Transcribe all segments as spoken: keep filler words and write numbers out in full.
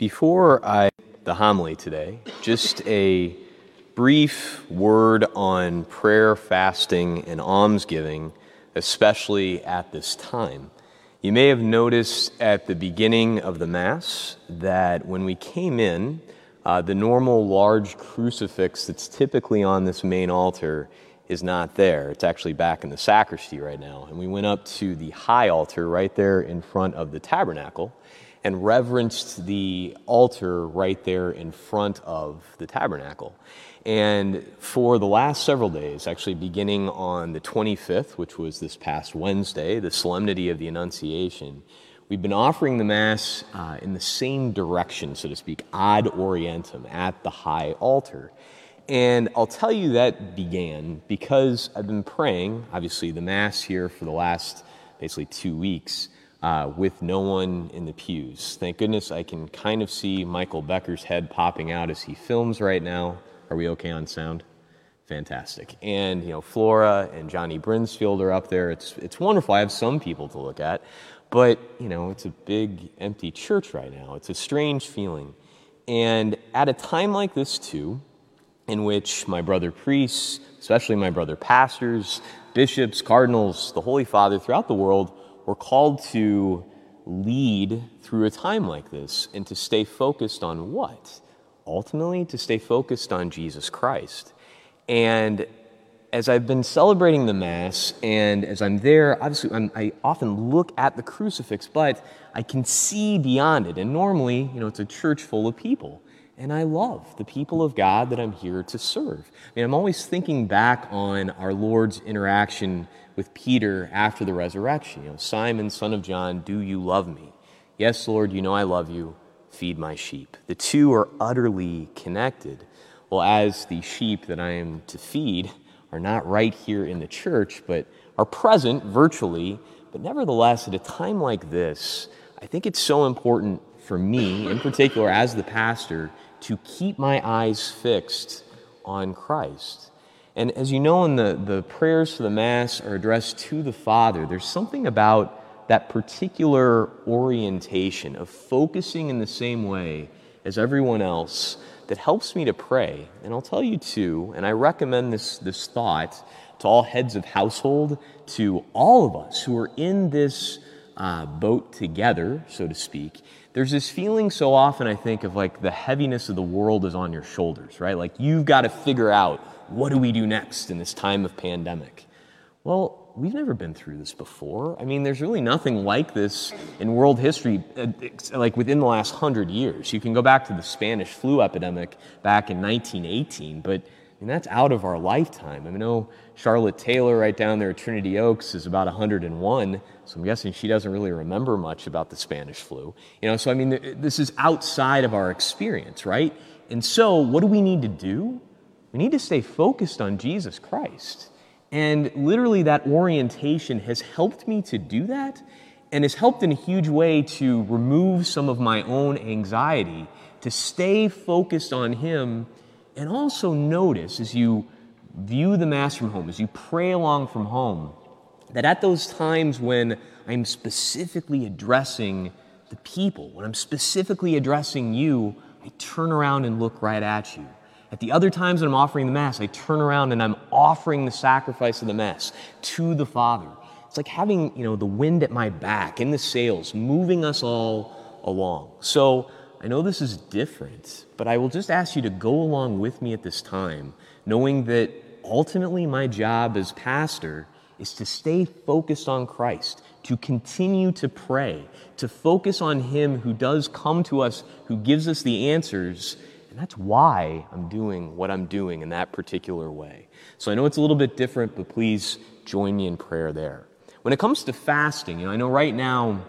Before I the homily today, just a brief word on prayer, fasting, and almsgiving, especially at this time. You may have noticed at the beginning of the Mass that when we came in, uh, the normal large crucifix that's typically on this main altar is not there. It's actually back in the sacristy right now. And we went up to the high altar right there in front of the tabernacle and reverenced the altar right there in front of the tabernacle. And for the last several days, actually beginning on the twenty-fifth, which was this past Wednesday, the Solemnity of the Annunciation, we've been offering the Mass uh, in the same direction, so to speak, ad orientem, at the high altar. And I'll tell you that began because I've been praying, obviously, the Mass here for the last basically two weeks uh, with no one in the pews. Thank goodness I can kind of see Michael Becker's head popping out as he films right now. Are we okay on sound? Fantastic. And, you know, Flora and Johnny Brinsfield are up there. It's, it's wonderful. I have some people to look at. But, you know, it's a big, empty church right now. It's a strange feeling. And at a time like this, too, in which my brother priests, especially my brother pastors, bishops, cardinals, the Holy Father throughout the world, were called to lead through a time like this and to stay focused on what? Ultimately, to stay focused on Jesus Christ. And as I've been celebrating the Mass, and as I'm there, obviously I'm, I often look at the crucifix, but I can see beyond it. And normally, you know, it's a church full of people. And I love the people of God that I'm here to serve. I mean, I'm always thinking back on our Lord's interaction with Peter after the resurrection. You know, Simon, son of John, do you love me? Yes, Lord, you know I love you. Feed my sheep. The two are utterly connected. Well, as the sheep that I am to feed are not right here in the church, but are present virtually. But nevertheless, at a time like this, I think it's so important for me, in particular as the pastor, to keep my eyes fixed on Christ. And as you know, in the, the prayers for the Mass are addressed to the Father. There's something about that particular orientation of focusing in the same way as everyone else that helps me to pray. And I'll tell you too, and I recommend this, this thought to all heads of household, to all of us who are in this uh, boat together, so to speak. There's this feeling so often, I think, of like the heaviness of the world is on your shoulders, right? Like you've got to figure out, what do we do next in this time of pandemic? Well, we've never been through this before. I mean, there's really nothing like this in world history, like within the last hundred years. You can go back to the Spanish flu epidemic back in nineteen eighteen, but I mean, that's out of our lifetime. I know Charlotte Taylor right down there at Trinity Oaks is about one hundred and one, so I'm guessing she doesn't really remember much about the Spanish flu. You know, so I mean, this is outside of our experience, right? And so what do we need to do? We need to stay focused on Jesus Christ. And literally that orientation has helped me to do that and has helped in a huge way to remove some of my own anxiety, to stay focused on Him. And also notice, as you view the Mass from home, as you pray along from home, that at those times when I'm specifically addressing the people, when I'm specifically addressing you, I turn around and look right at you. At the other times when I'm offering the Mass, I turn around and I'm offering the sacrifice of the Mass to the Father. It's like having, you know, the wind at my back, in the sails, moving us all along. So I know this is different, but I will just ask you to go along with me at this time, knowing that ultimately my job as pastor is to stay focused on Christ, to continue to pray, to focus on Him who does come to us, who gives us the answers, and that's why I'm doing what I'm doing in that particular way. So I know it's a little bit different, but please join me in prayer there. When it comes to fasting, you know, I know right now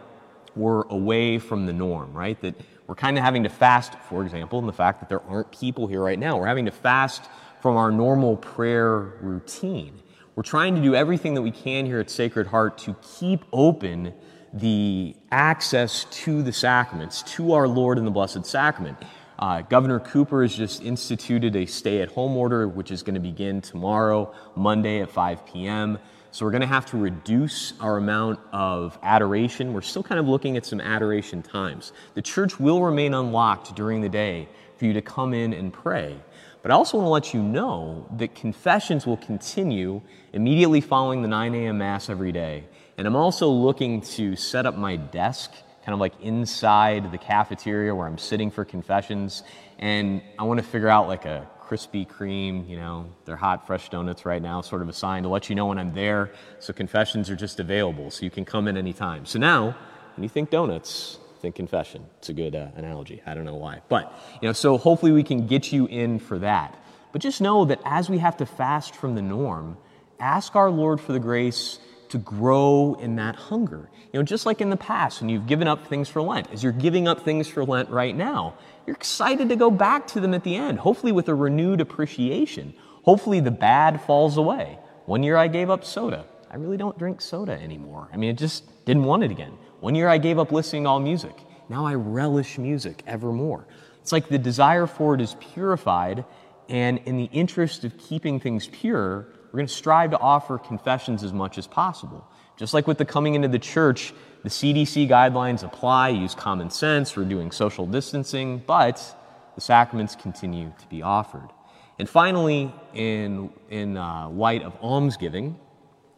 we're away from the norm, right? That we're kind of having to fast, for example, in the fact that there aren't people here right now. We're having to fast from our normal prayer routine. We're trying to do everything that we can here at Sacred Heart to keep open the access to the sacraments, to our Lord in the Blessed Sacrament. Uh, Governor Cooper has just instituted a stay-at-home order, which is going to begin tomorrow, Monday at five p.m., So we're going to have to reduce our amount of adoration. We're still kind of looking at some adoration times. The church will remain unlocked during the day for you to come in and pray. But I also want to let you know that confessions will continue immediately following the nine a.m. Mass every day. And I'm also looking to set up my desk kind of like inside the cafeteria where I'm sitting for confessions. And I want to figure out like a Krispy Kreme, you know, they're hot, fresh donuts right now, sort of a sign to let you know when I'm there. So confessions are just available, so you can come in anytime. So now, when you think donuts, think confession. It's a good uh, analogy. I don't know why. But, you know, so hopefully we can get you in for that. But just know that as we have to fast from the norm, ask our Lord for the grace to grow in that hunger. You know, just like in the past when you've given up things for Lent, as you're giving up things for Lent right now, you're excited to go back to them at the end, hopefully with a renewed appreciation. Hopefully the bad falls away. One year I gave up soda. I really don't drink soda anymore. I mean, I just didn't want it again. One year I gave up listening to all music. Now I relish music evermore. It's like the desire for it is purified, and in the interest of keeping things pure, we're going to strive to offer confessions as much as possible. Just like with the coming into the church, the C D C guidelines apply, use common sense, we're doing social distancing, but the sacraments continue to be offered. And finally, in, in uh, light of almsgiving,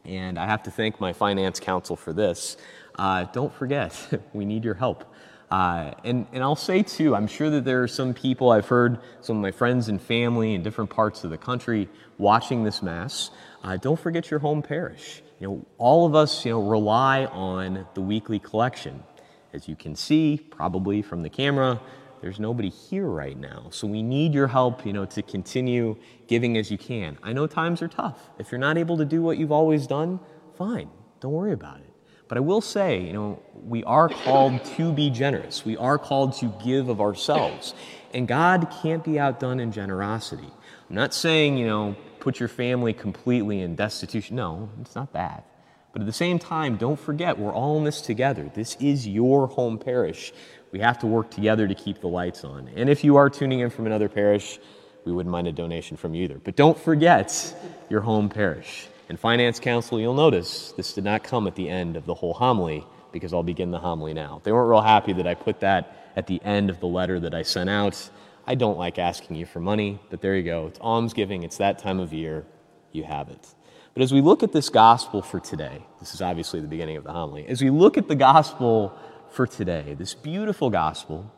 and I have to thank my finance counsel for this, uh, don't forget, we need your help. Uh, and, and I'll say too, I'm sure that there are some people, I've heard some of my friends and family in different parts of the country watching this Mass, uh, don't forget your home parish. You know, all of us, you know, rely on the weekly collection. As you can see, probably from the camera, there's nobody here right now. So we need your help, you know, to continue giving as you can. I know times are tough. If you're not able to do what you've always done, fine, don't worry about it. But I will say, you know, we are called to be generous. We are called to give of ourselves. And God can't be outdone in generosity. I'm not saying, you know, put your family completely in destitution. No, it's not that. But at the same time, don't forget, we're all in this together. This is your home parish. We have to work together to keep the lights on. And if you are tuning in from another parish, we wouldn't mind a donation from you either. But don't forget your home parish. And Finance Council, you'll notice, this did not come at the end of the whole homily, because I'll begin the homily now. They weren't real happy that I put that at the end of the letter that I sent out. I don't like asking you for money, but there you go. It's almsgiving. It's that time of year. You have it. But as we look at this gospel for today, this is obviously the beginning of the homily. As we look at the gospel for today, this beautiful gospel,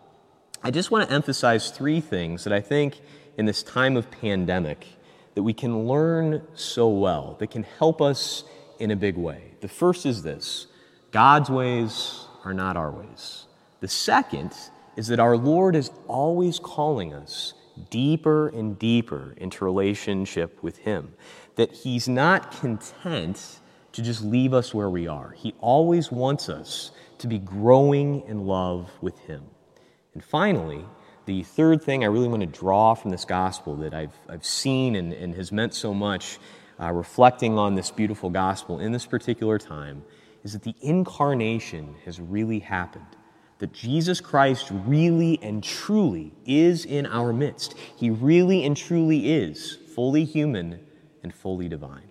I just want to emphasize three things that I think in this time of pandemic that we can learn so well, that can help us in a big way. The first is this: God's ways are not our ways. The second is that our Lord is always calling us deeper and deeper into relationship with Him, that He's not content to just leave us where we are. He always wants us to be growing in love with Him. And finally, the third thing I really want to draw from this gospel that I've, I've seen and, and has meant so much, uh, reflecting on this beautiful gospel in this particular time, is that the incarnation has really happened. That Jesus Christ really and truly is in our midst. He really and truly is fully human and fully divine.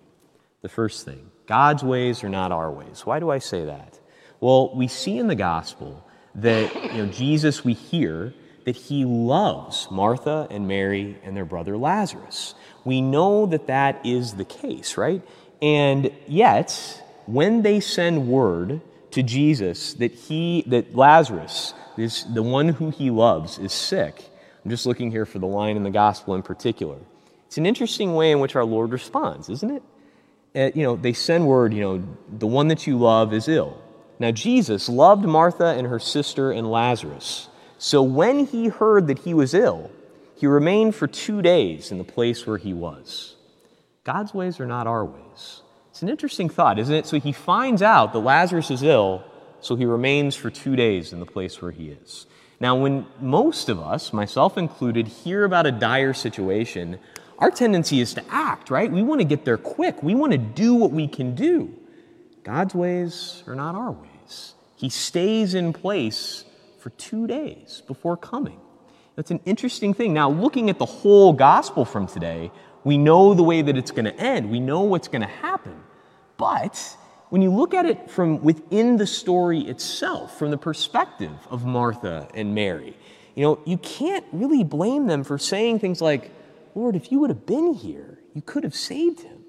The first thing, God's ways are not our ways. Why do I say that? Well, we see in the gospel that, you know, Jesus, we hear that He loves Martha and Mary and their brother Lazarus. We know that that is the case, right? And yet, when they send word to Jesus that he, that Lazarus, this, the one who He loves, is sick, I'm just looking here for the line in the gospel in particular. It's an interesting way in which our Lord responds, isn't it? Uh, you know, they send word, you know, the one that you love is ill. Now, Jesus loved Martha and her sister and Lazarus. So when He heard that he was ill, He remained for two days in the place where He was. God's ways are not our ways. It's an interesting thought, isn't it? So He finds out that Lazarus is ill, so He remains for two days in the place where he is. Now, when most of us, myself included, hear about a dire situation, our tendency is to act, right? We want to get there quick. We want to do what we can do. God's ways are not our ways. He stays in place for two days before coming. That's an interesting thing. Now, looking at the whole gospel from today, we know the way that it's going to end. We know what's going to happen. But when you look at it from within the story itself, from the perspective of Martha and Mary, you know, you can't really blame them for saying things like, Lord, if you would have been here, you could have saved him.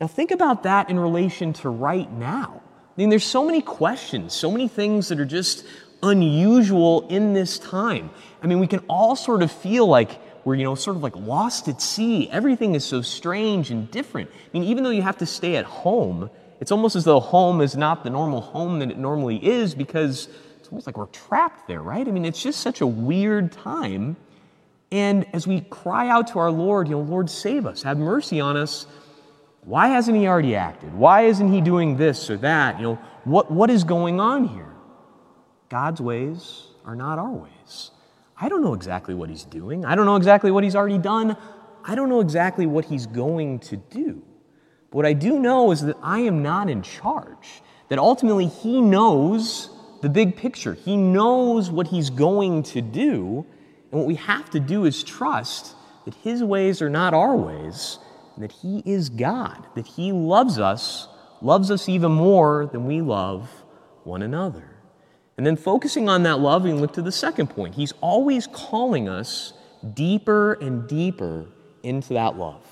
Now think about that in relation to right now. I mean, there's so many questions, so many things that are just unusual in this time. I mean, we can all sort of feel like we're, you know, sort of like lost at sea. Everything is so strange and different. I mean, even though you have to stay at home, it's almost as though home is not the normal home that it normally is, because it's almost like we're trapped there, right? I mean, it's just such a weird time. And as we cry out to our Lord, you know, Lord, save us, have mercy on us, why hasn't he already acted? Why isn't he doing this or that? You know, what, what is going on here? God's ways are not our ways. I don't know exactly what he's doing. I don't know exactly what he's already done. I don't know exactly what he's going to do. But what I do know is that I am not in charge, that ultimately he knows the big picture. He knows what he's going to do, and what we have to do is trust that his ways are not our ways, and that he is God, that he loves us, loves us even more than we love one another. And then focusing on that love, we can look to the second point. He's always calling us deeper and deeper into that love.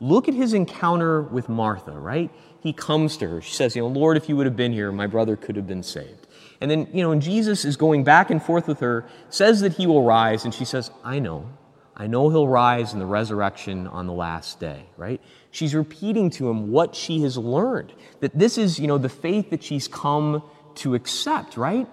Look at his encounter with Martha, right? He comes to her. She says, you know, Lord, if you would have been here, my brother could have been saved. And then, you know, and Jesus is going back and forth with her, says that he will rise, and she says, I know. I know he'll rise in the resurrection on the last day, right? She's repeating to him what she has learned, that this is, you know, the faith that she's come to accept, right?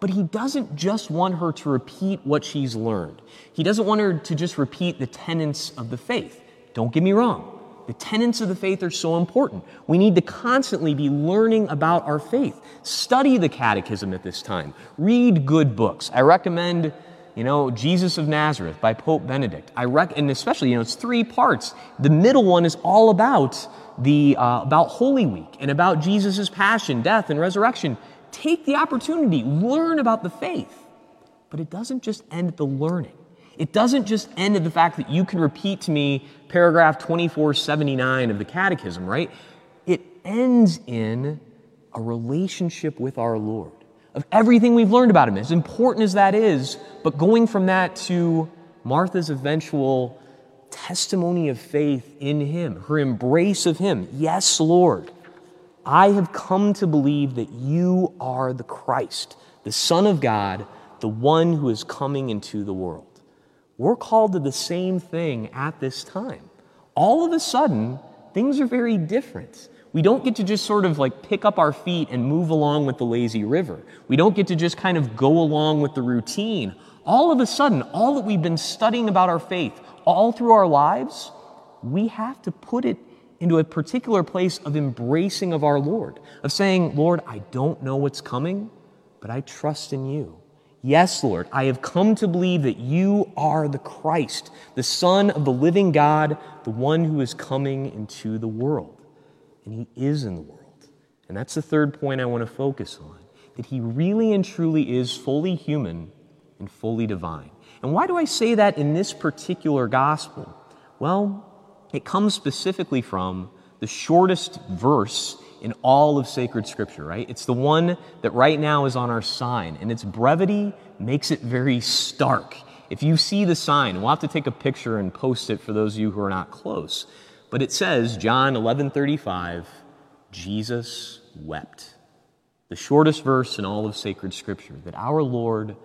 But he doesn't just want her to repeat what she's learned. He doesn't want her to just repeat the tenets of the faith. Don't get me wrong. The tenets of the faith are so important. We need to constantly be learning about our faith. Study the Catechism at this time. Read good books. I recommend, you know, Jesus of Nazareth by Pope Benedict. I rec- and especially, you know, it's three parts. The middle one is all about the uh, about Holy Week and about Jesus' passion, death, and resurrection. Take the opportunity, learn about the faith. But it doesn't just end at the learning. It doesn't just end at the fact that you can repeat to me paragraph twenty-four seventy-nine of the Catechism, right? It ends in a relationship with our Lord, of everything we've learned about him, as important as that is, but going from that to Martha's eventual testimony of faith in him, her embrace of him. Yes, Lord, I have come to believe that you are the Christ, the Son of God, the one who is coming into the world. We're called to the same thing at this time. All of a sudden, things are very different. We don't get to just sort of like pick up our feet and move along with the lazy river. We don't get to just kind of go along with the routine. All of a sudden, all that we've been studying about our faith all through our lives, we have to put it into a particular place of embracing of our Lord, of saying, Lord, I don't know what's coming, but I trust in you. Yes, Lord, I have come to believe that you are the Christ, the Son of the living God, the one who is coming into the world. And he is in the world. And that's the third point I want to focus on, that he really and truly is fully human and fully divine. And why do I say that in this particular gospel? Well, it comes specifically from the shortest verse in all of sacred scripture, right? It's the one that right now is on our sign, and its brevity makes it very stark. If you see the sign, we'll have to take a picture and post it for those of you who are not close. But it says, John eleven thirty-five, Jesus wept. The shortest verse in all of sacred scripture, that our Lord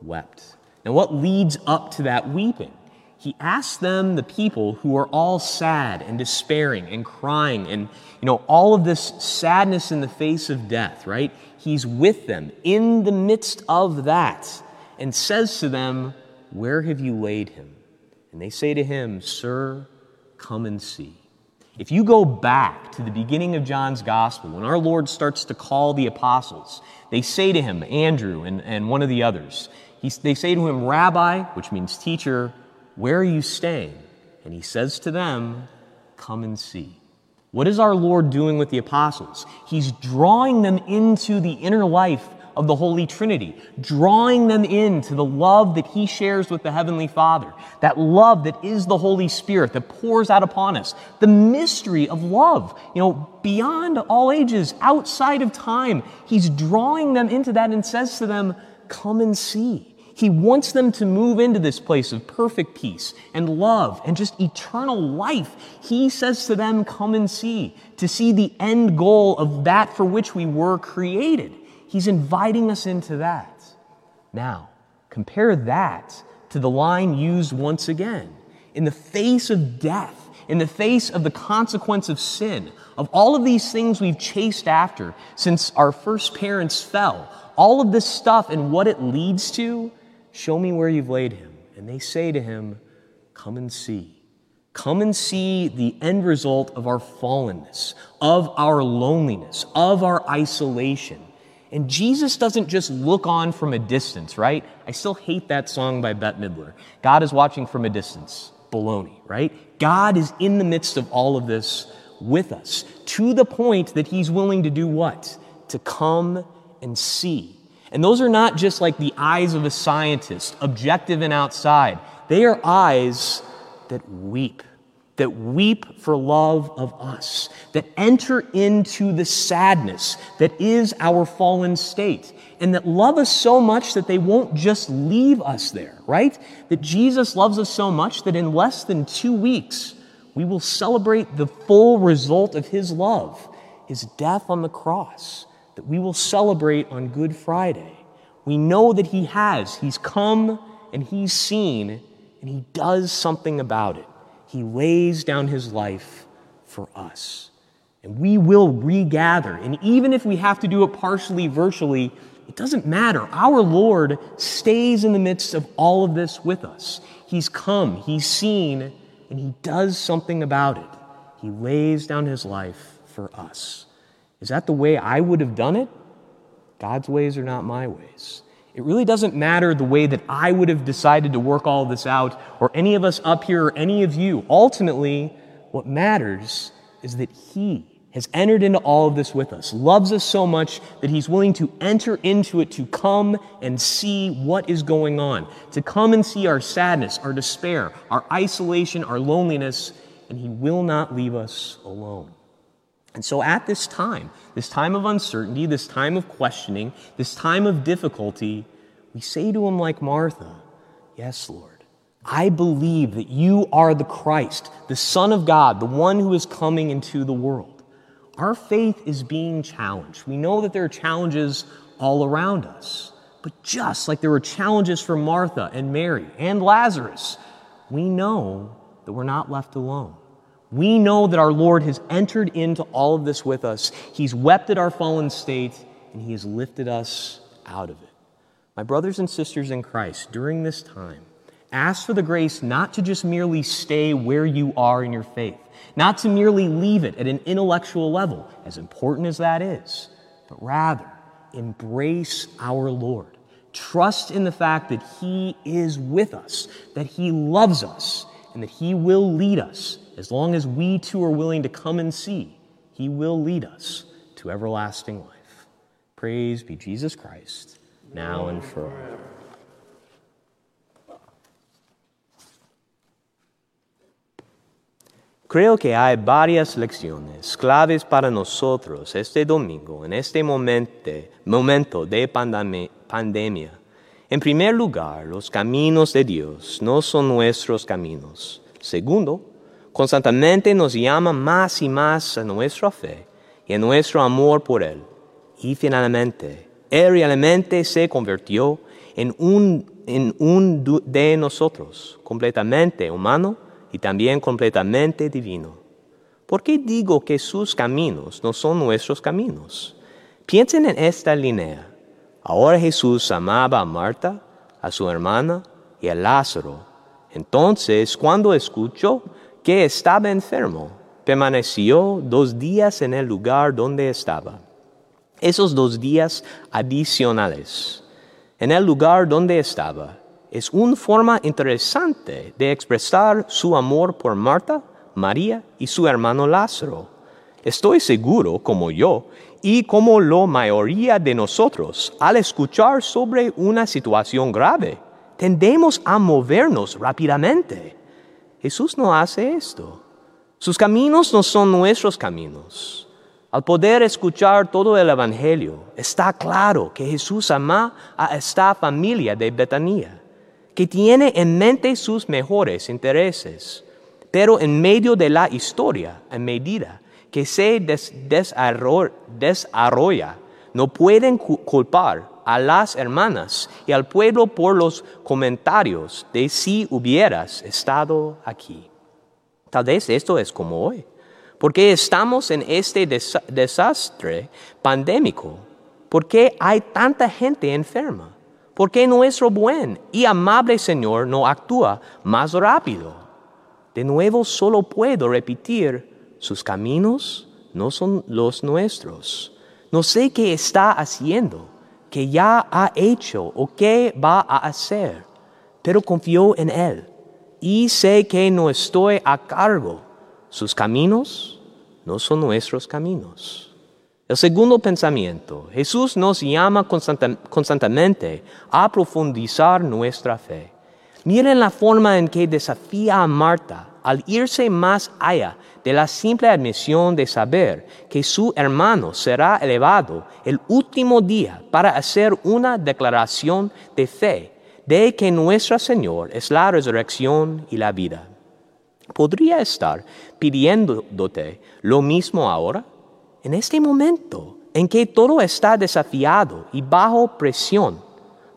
wept. Now what leads up to that weeping? He asks them, the people who are all sad and despairing and crying and, you know, all of this sadness in the face of death, right? He's with them in the midst of that and says to them, where have you laid him? And they say to him, sir, come and see. If you go back to the beginning of John's gospel, when our Lord starts to call the apostles, they say to him, Andrew and, and one of the others, he, they say to him, Rabbi, which means teacher, where are you staying? And he says to them, come and see. What is our Lord doing with the apostles? He's drawing them into the inner life of the Holy Trinity, drawing them into the love that he shares with the Heavenly Father, that love that is the Holy Spirit that pours out upon us, the mystery of love, you know, beyond all ages, outside of time. He's drawing them into that and says to them, come and see. He wants them to move into this place of perfect peace and love and just eternal life. He says to them, come and see, to see the end goal of that for which we were created. He's inviting us into that. Now, compare that to the line used once again. In the face of death, in the face of the consequence of sin, of all of these things we've chased after since our first parents fell, all of this stuff and what it leads to, show me where you've laid him. And they say to him, come and see. Come and see the end result of our fallenness, of our loneliness, of our isolation. And Jesus doesn't just look on from a distance, right? I still hate that song by Bette Midler. God is watching from a distance. Baloney, right? God is in the midst of all of this with us, to the point that he's willing to do what? To come and see. And those are not just like the eyes of a scientist, objective and outside. They are eyes that weep, that weep for love of us, that enter into the sadness that is our fallen state, and that love us so much that they won't just leave us there, right? That Jesus loves us so much that in less than two weeks, we will celebrate the full result of his love, his death on the cross, that we will celebrate on Good Friday. We know that he has. He's come and he's seen, and he does something about it. He lays down his life for us. And we will regather. And even if we have to do it partially, virtually, it doesn't matter. Our Lord stays in the midst of all of this with us. He's come, he's seen, and he does something about it. He lays down his life for us. Is that the way I would have done it? God's ways are not my ways. It really doesn't matter the way that I would have decided to work all this out, or any of us up here, or any of you. Ultimately, what matters is that he has entered into all of this with us, loves us so much that he's willing to enter into it, to come and see what is going on, to come and see our sadness, our despair, our isolation, our loneliness, and he will not leave us alone. And so at this time, this time of uncertainty, this time of questioning, this time of difficulty, we say to him like Martha, yes, Lord, I believe that you are the Christ, the Son of God, the one who is coming into the world. Our faith is being challenged. We know that there are challenges all around us, but just like there were challenges for Martha and Mary and Lazarus, we know that we're not left alone. We know that our Lord has entered into all of this with us. He's wept at our fallen state, and he has lifted us out of it. My brothers and sisters in Christ, during this time, ask for the grace not to just merely stay where you are in your faith, not to merely leave it at an intellectual level, as important as that is, but rather embrace our Lord. Trust in the fact that he is with us, that he loves us, and that he will lead us. As long as we too are willing to come and see, he will lead us to everlasting life. Praise be Jesus Christ, now and forever. Creo que hay varias lecciones claves para nosotros este domingo, en este momento de pandemia. En primer lugar, los caminos de Dios no son nuestros caminos. Segundo, constantemente nos llama más y más a nuestra fe y a nuestro amor por Él. Y finalmente, Él realmente se convirtió en un, en un de nosotros, completamente humano y también completamente divino. ¿Por qué digo que sus caminos no son nuestros caminos? Piensen en esta línea. Ahora Jesús amaba a Marta, a su hermana y a Lázaro. Entonces, cuando escuchó que estaba enfermo, permaneció dos días en el lugar donde estaba. Esos dos días adicionales en el lugar donde estaba es una forma interesante de expresar su amor por Marta, María y su hermano Lázaro. Estoy seguro, como yo, y como la mayoría de nosotros, al escuchar sobre una situación grave, tendemos a movernos rápidamente. Jesús no hace esto. Sus caminos no son nuestros caminos. Al poder escuchar todo el Evangelio, está claro que Jesús ama a esta familia de Betanía, que tiene en mente sus mejores intereses, pero en medio de la historia, a medida que se des- desarro- desarrolla, no pueden cu- culpar a las hermanas y al pueblo por los comentarios de si hubieras estado aquí. Tal vez esto es como hoy, porque estamos en este des- desastre pandémico, porque hay tanta gente enferma. ¿Por qué nuestro buen y amable Señor no actúa más rápido? De nuevo, solo puedo repetir, sus caminos no son los nuestros. No sé qué está haciendo, qué ya ha hecho o qué va a hacer, pero confío en Él y sé que no estoy a cargo. Sus caminos no son nuestros caminos. El segundo pensamiento, Jesús nos llama constante, constantemente a profundizar nuestra fe. Miren la forma en que desafía a Marta al irse más allá de la simple admisión de saber que su hermano será elevado el último día para hacer una declaración de fe de que nuestro Señor es la resurrección y la vida. ¿Podría estar pidiéndote lo mismo ahora? En este momento en que todo está desafiado y bajo presión,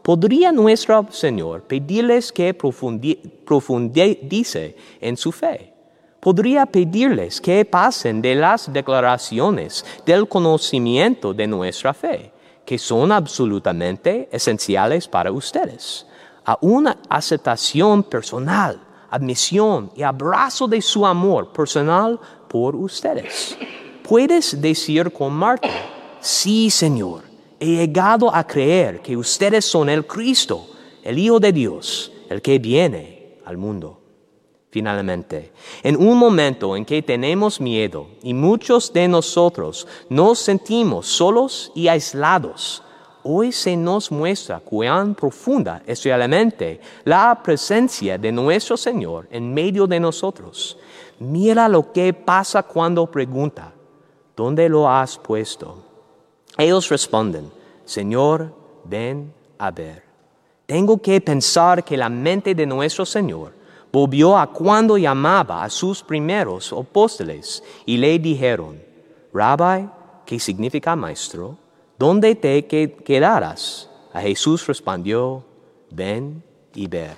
¿podría nuestro Señor pedirles que profundice en su fe? ¿Podría pedirles que pasen de las declaraciones del conocimiento de nuestra fe, que son absolutamente esenciales para ustedes, a una aceptación personal, admisión y abrazo de su amor personal por ustedes? Puedes decir con Marta, sí, Señor, he llegado a creer que ustedes son el Cristo, el Hijo de Dios, el que viene al mundo. Finalmente, en un momento en que tenemos miedo y muchos de nosotros nos sentimos solos y aislados, hoy se nos muestra cuán profunda es realmente la presencia de nuestro Señor en medio de nosotros. Mira lo que pasa cuando pregunta, ¿dónde lo has puesto? Ellos responden, Señor, ven a ver. Tengo que pensar que la mente de nuestro Señor volvió a cuando llamaba a sus primeros apóstoles y le dijeron, Rabbi, que significa maestro, ¿dónde te quedarás? A Jesús respondió, ven y ver.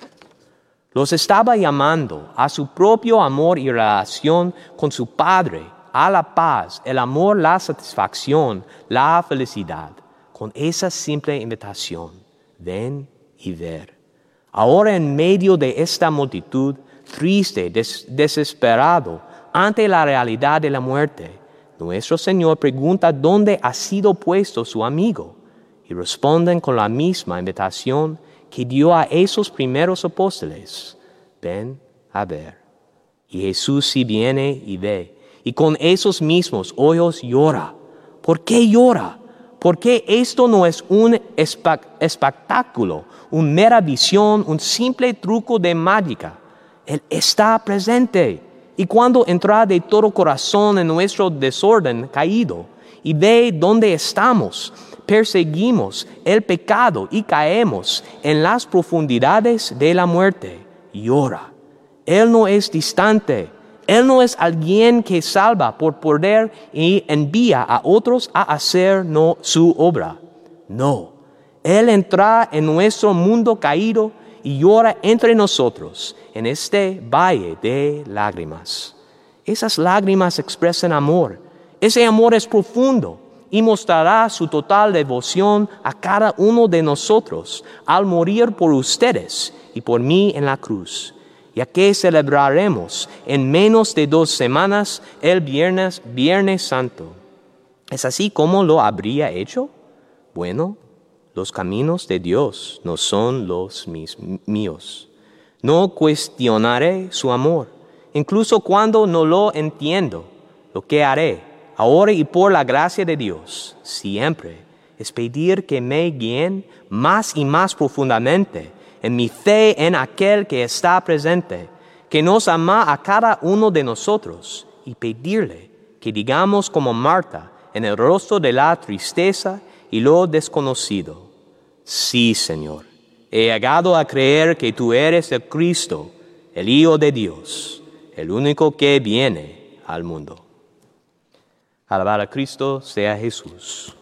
Los estaba llamando a su propio amor y relación con su Padre, a la paz, el amor, la satisfacción, la felicidad, con esa simple invitación, ven y ver. Ahora en medio de esta multitud, triste, des- desesperado, ante la realidad de la muerte, nuestro Señor pregunta dónde ha sido puesto su amigo, y responden con la misma invitación que dio a esos primeros apóstoles, ven a ver. Y Jesús sí viene y ve, y con esos mismos ojos llora. ¿Por qué llora? Porque esto no es un espectáculo, una mera visión, un simple truco de magia. Él está presente. Y cuando entra de todo corazón en nuestro desorden caído y ve dónde estamos, perseguimos el pecado y caemos en las profundidades de la muerte, llora. Él no es distante. Él no es alguien que salva por poder y envía a otros a hacer no, su obra. No, Él entra en nuestro mundo caído y llora entre nosotros en este valle de lágrimas. Esas lágrimas expresan amor. Ese amor es profundo y mostrará su total devoción a cada uno de nosotros al morir por ustedes y por mí en la cruz. Ya que celebraremos en menos de dos semanas el viernes, Viernes Santo. ¿Es así como lo habría hecho? Bueno, los caminos de Dios no son los mis, míos. No cuestionaré su amor, incluso cuando no lo entiendo. Lo que haré ahora y por la gracia de Dios, siempre, es pedir que me guíen más y más profundamente en mi fe en aquel que está presente, que nos ama a cada uno de nosotros, y pedirle que digamos como Marta en el rostro de la tristeza y lo desconocido: sí, Señor, he llegado a creer que tú eres el Cristo, el Hijo de Dios, el único que viene al mundo. Alabado a Cristo sea Jesús.